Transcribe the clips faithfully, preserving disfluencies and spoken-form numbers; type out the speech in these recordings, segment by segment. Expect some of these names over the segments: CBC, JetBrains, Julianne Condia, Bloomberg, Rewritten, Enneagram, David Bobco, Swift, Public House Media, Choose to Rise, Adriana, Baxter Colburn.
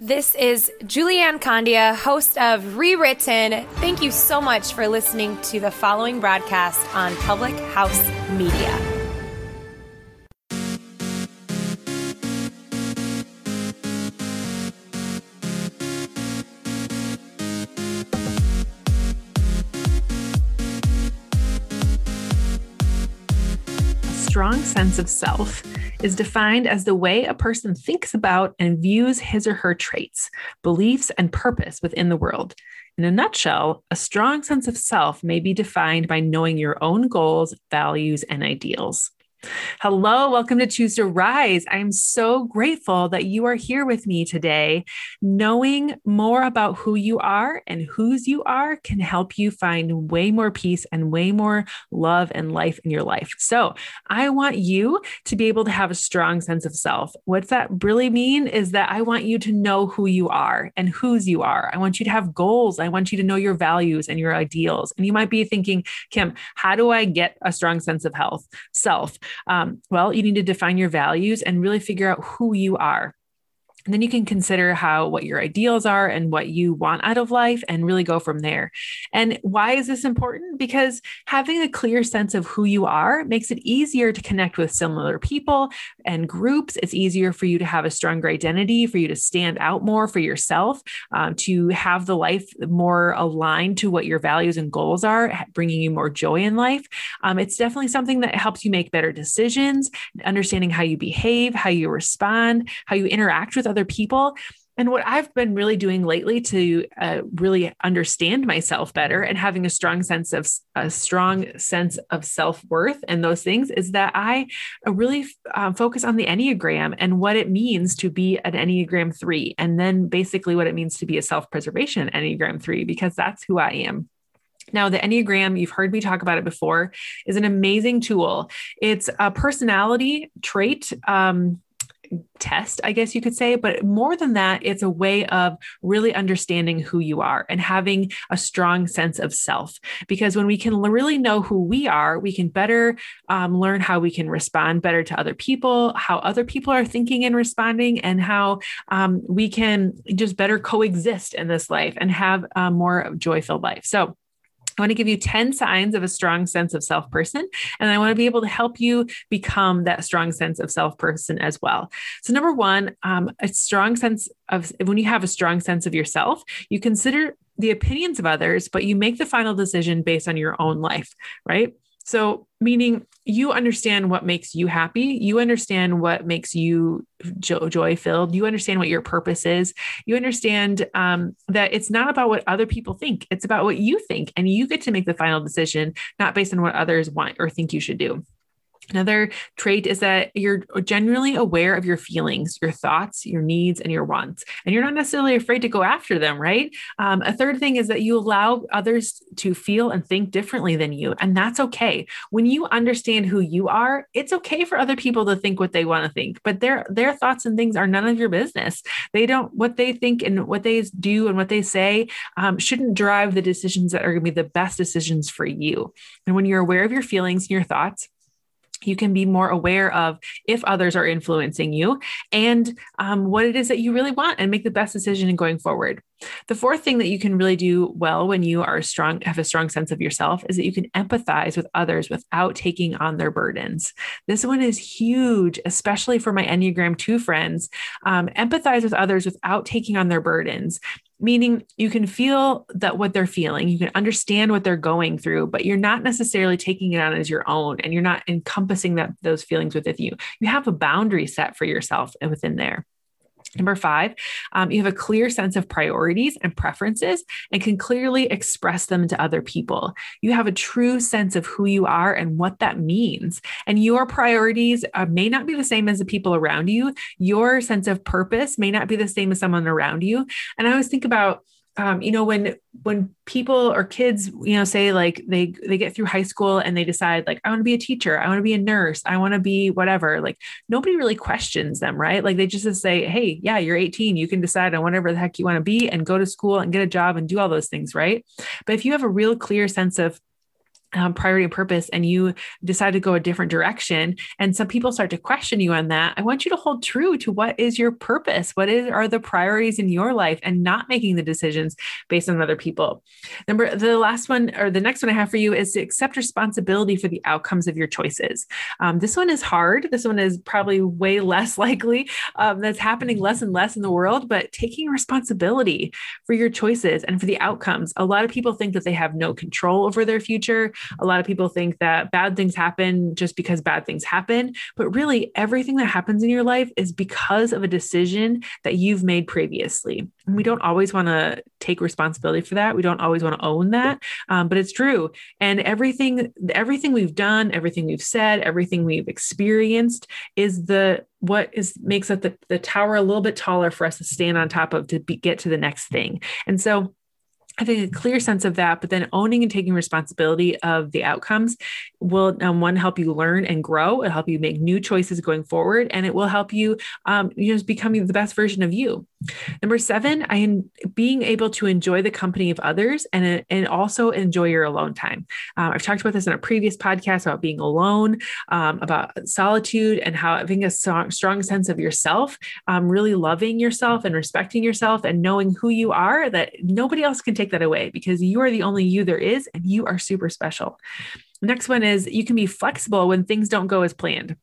This is Julianne Condia, host of Rewritten. Thank you so much for listening to the following broadcast on Public House Media. A strong sense of self is defined as the way a person thinks about and views his or her traits, beliefs, and purpose within the world. In a nutshell, a strong sense of self may be defined by knowing your own goals, values, and ideals. Hello, welcome to Choose to Rise. I'm so grateful that you are here with me today. Knowing more about who you are and whose you are can help you find way more peace and way more love and life in your life. So I want you to be able to have a strong sense of self. What's that really mean is that I want you to know who you are and whose you are. I want you to have goals. I want you to know your values and your ideals. And you might be thinking, Kim, how do I get a strong sense of health, self? Um, well, you need to define your values and really figure out who you are. And then you can consider how, what your ideals are and what you want out of life and really go from there. And why is this important? Because having a clear sense of who you are makes it easier to connect with similar people and groups. It's easier for you to have a stronger identity, for you to stand out more for yourself, um, to have the life more aligned to what your values and goals are, bringing you more joy in life. Um, it's definitely something that helps you make better decisions, understanding how you behave, how you respond, how you interact with other people. And what I've been really doing lately to uh, really understand myself better and having a strong sense of a strong sense of self-worth and those things is that I really um, focus on the Enneagram and what it means to be an Enneagram three, and then basically what it means to be a self-preservation Enneagram three, because that's who I am. Now, the Enneagram, you've heard me talk about it before, is an amazing tool. It's a personality trait, um, test, I guess you could say, but more than that, it's a way of really understanding who you are and having a strong sense of self. Because when we can really know who we are, we can better um, learn how we can respond better to other people, how other people are thinking and responding, and how um, we can just better coexist in this life and have a more joy-filled life. So I want to give you ten signs of a strong sense of self person. And I want to be able to help you become that strong sense of self person as well. So number one, um, a strong sense of, when you have a strong sense of yourself, you consider the opinions of others, but you make the final decision based on your own life, right? So meaning you understand what makes you happy. You understand what makes you jo- joy filled. You understand what your purpose is. You understand um, that it's not about what other people think. It's about what you think. And you get to make the final decision, not based on what others want or think you should do. Another trait is that you're generally aware of your feelings, your thoughts, your needs, and your wants, and you're not necessarily afraid to go after them, right? Um, a third thing is that you allow others to feel and think differently than you, and that's okay. When you understand who you are, it's okay for other people to think what they want to think, but their their thoughts and things are none of your business. They don't, what they think and what they do and what they say um, shouldn't drive the decisions that are going to be the best decisions for you. And when you're aware of your feelings and your thoughts, you can be more aware of if others are influencing you and um, what it is that you really want and make the best decision in going forward. The fourth thing that you can really do well when you are strong, have a strong sense of yourself, is that you can empathize with others without taking on their burdens. This one is huge, especially for my Enneagram two friends. Um, empathize with others without taking on their burdens. Meaning you can feel that what they're feeling, you can understand what they're going through, but you're not necessarily taking it on as your own, and you're not encompassing that those feelings within you. You have a boundary set for yourself and within there. Number five, um, you have a clear sense of priorities and preferences and can clearly express them to other people. You have a true sense of who you are and what that means. And your priorities uh, may not be the same as the people around you. Your sense of purpose may not be the same as someone around you. And I always think about, um, you know, when when people or kids, you know, say like they, they get through high school and they decide like, I want to be a teacher. I want to be a nurse. I want to be whatever. Like nobody really questions them, right? Like they just, just say, hey, yeah, you're eighteen. You can decide on whatever the heck you want to be and go to school and get a job and do all those things, right? But if you have a real clear sense of Um, priority and purpose, and you decide to go a different direction, and some people start to question you on that, I want you to hold true to what is your purpose, what is are the priorities in your life, and not making the decisions based on other people. Number, the last one, or the next one I have for you, is to accept responsibility for the outcomes of your choices. Um, this one is hard. This one is probably way less likely. Um, that's happening less and less in the world, but taking responsibility for your choices and for the outcomes. A lot of people think that they have no control over their future. A lot of people think that bad things happen just because bad things happen, but really everything that happens in your life is because of a decision that you've made previously. And we don't always want to take responsibility for that. We don't always want to own that, um, but it's true. And everything, everything we've done, everything we've said, everything we've experienced is the what is makes up the, the tower a little bit taller for us to stand on top of to be, get to the next thing. And so having a clear sense of that, but then owning and taking responsibility of the outcomes will, um, one, help you learn and grow. It'll help you make new choices going forward, and it will help you, um, you know, just becoming the best version of you. Number seven, I am being able to enjoy the company of others and, and also enjoy your alone time. Um, I've talked about this in a previous podcast about being alone, um, about solitude, and how having a strong, strong sense of yourself, um, really loving yourself and respecting yourself and knowing who you are, that nobody else can take that away, because you are the only you there is, and you are super special. Next one is you can be flexible when things don't go as planned.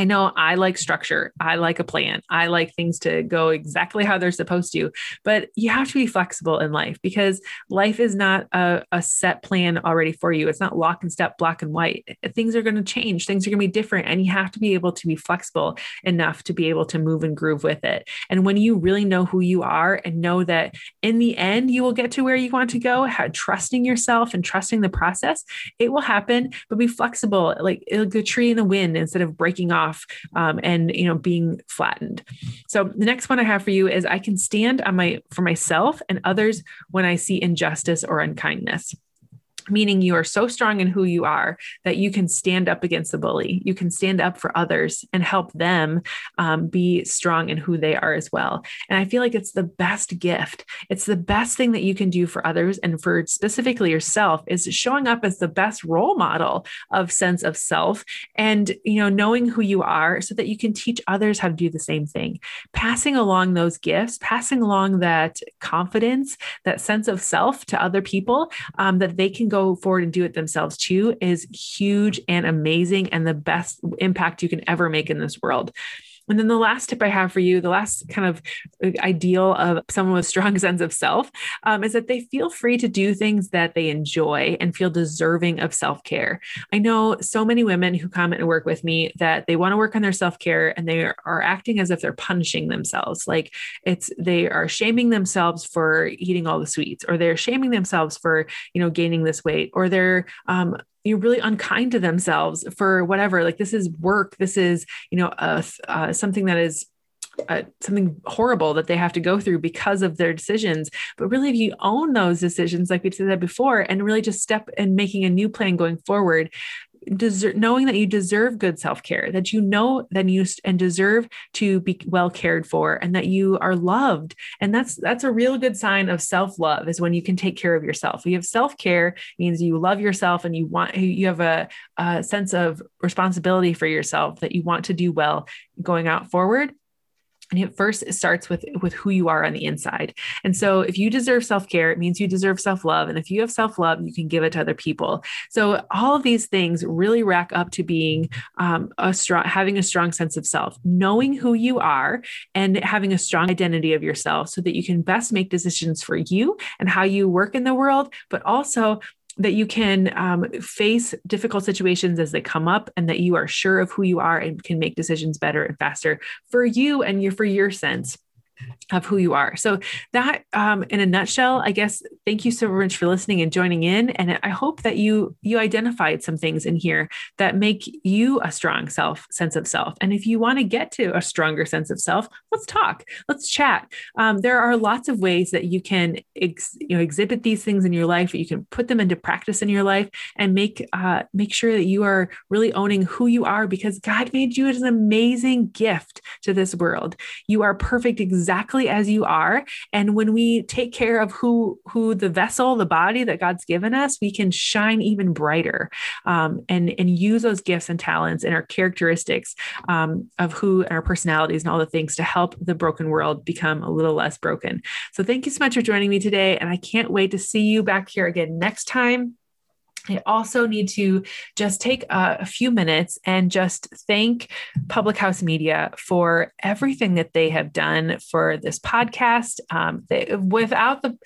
I know I like structure. I like a plan. I like things to go exactly how they're supposed to, but you have to be flexible in life, because life is not a, a set plan already for you. It's not lock and step, black and white. Things are going to change. Things are going to be different. And you have to be able to be flexible enough to be able to move and groove with it. And when you really know who you are and know that in the end, you will get to where you want to go, how, trusting yourself and trusting the process, it will happen, but be flexible. Like the tree in the wind, instead of breaking off Off, um, and, you know, being flattened. So the next one I have for you is I can stand on my, for myself and others when I see injustice or unkindness. Meaning you are so strong in who you are that you can stand up against the bully. You can stand up for others and help them um, be strong in who they are as well. And I feel like it's the best gift. It's the best thing that you can do for others. And for specifically yourself is showing up as the best role model of sense of self and, you know, knowing who you are so that you can teach others how to do the same thing, passing along those gifts, passing along that confidence, that sense of self to other people um, that they can go Go forward and do it themselves too, is huge and amazing and the best impact you can ever make in this world. And then the last tip I have for you, the last kind of ideal of someone with strong sense of self, um, is that they feel free to do things that they enjoy and feel deserving of self-care. I know so many women who come and work with me that they want to work on their self-care and they are, are acting as if they're punishing themselves. Like it's, they are shaming themselves for eating all the sweets, or they're shaming themselves for, you know, gaining this weight, or they're, um, you're really unkind to themselves for whatever, like this is work. This is, you know, uh, uh, something that is Uh, something horrible that they have to go through because of their decisions. But really, if you own those decisions, like we said before, and really just step in making a new plan going forward, deser- knowing that you deserve good self-care, that you know that you and deserve to be well cared for, and that you are loved. And that's, that's a real good sign of self-love, is when you can take care of yourself. You have self-care means you love yourself and you want, you have a, a sense of responsibility for yourself that you want to do well going out forward. And it first it starts with, with who you are on the inside. And so if you deserve self-care, it means you deserve self-love. And if you have self-love, you can give it to other people. So all of these things really rack up to being um, a strong, having a strong sense of self, knowing who you are and having a strong identity of yourself so that you can best make decisions for you and how you work in the world, but also that you can um, face difficult situations as they come up, and that you are sure of who you are and can make decisions better and faster for you and your, for your sense of who you are. So that, um, in a nutshell, I guess, thank you so much for listening and joining in. And I hope that you, you identified some things in here that make you a strong self sense of self. And if you want to get to a stronger sense of self, let's talk, let's chat. Um, there are lots of ways that you can, ex, you know, exhibit these things in your life. You can put them into practice in your life and make, uh, make sure that you are really owning who you are, because God made you as an amazing gift to this world. You are perfect, exactly exactly as you are. And when we take care of who, who the vessel, the body that God's given us, we can shine even brighter, um, and, and use those gifts and talents and our characteristics, um, of who our personalities and all the things to help the broken world become a little less broken. So thank you so much for joining me today. And I can't wait to see you back here again next time. I also need to just take a, a few minutes and just thank Public House Media for everything that they have done for this podcast. Um, they, without the,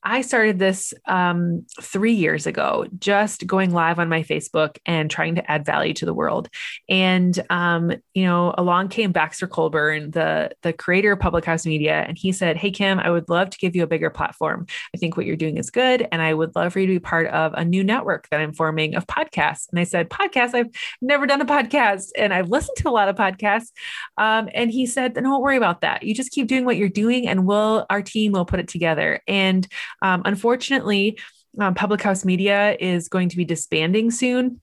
I started this um, three years ago, just going live on my Facebook and trying to add value to the world. And, um, you know, along came Baxter Colburn, the, the creator of Public House Media. And he said, "Hey, Kim, I would love to give you a bigger platform. I think what you're doing is good. And I would love for you to be part of a new network that I'm forming of podcasts." And I said, "Podcasts? I've never done a podcast. And I've listened to a lot of podcasts." Um, and he said, "Don't worry about that. You just keep doing what you're doing and we'll, our team will put it together." And Um, unfortunately, um, Public House Media is going to be disbanding soon.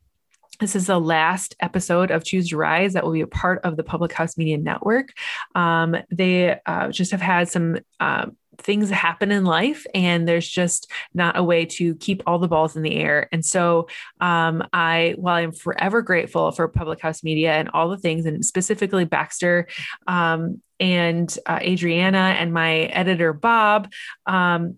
This is the last episode of Choose to Rise that will be a part of the Public House Media Network. Um, they uh, just have had some uh, things happen in life, and there's just not a way to keep all the balls in the air. And so um, I, while I'm forever grateful for Public House Media and all the things, and specifically Baxter, um, and uh, Adriana and my editor, Bob, um,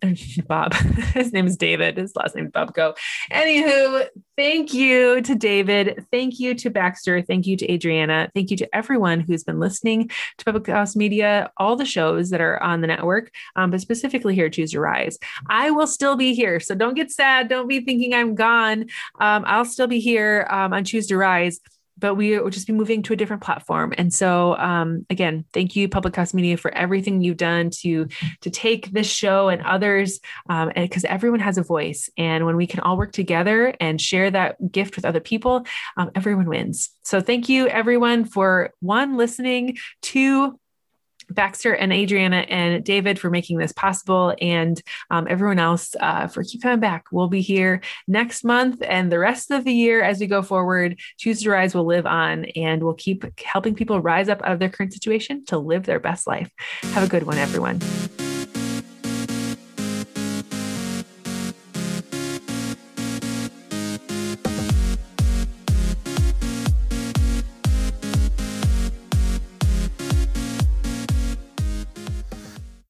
Bob, his name is David, his last name is Bobco. Anywho, thank you to David. Thank you to Baxter. Thank you to Adriana. Thank you to everyone who's been listening to Public House Media, all the shows that are on the network, um, but specifically here, Choose to Rise. I will still be here. So don't get sad. Don't be thinking I'm gone. Um, I'll still be here um, on Choose to Rise, but we will just be moving to a different platform. And so, um, again, thank you, Public House Media, for everything you've done to, to take this show and others, um, and because everyone has a voice. And when we can all work together and share that gift with other people, um, everyone wins. So thank you, everyone, for one, listening, two, Baxter and Adriana and David for making this possible, and um, everyone else uh, for keep coming back. We'll be here next month and the rest of the year as we go forward. Choose to Rise will live on, and we'll keep helping people rise up out of their current situation to live their best life. Have a good one, everyone.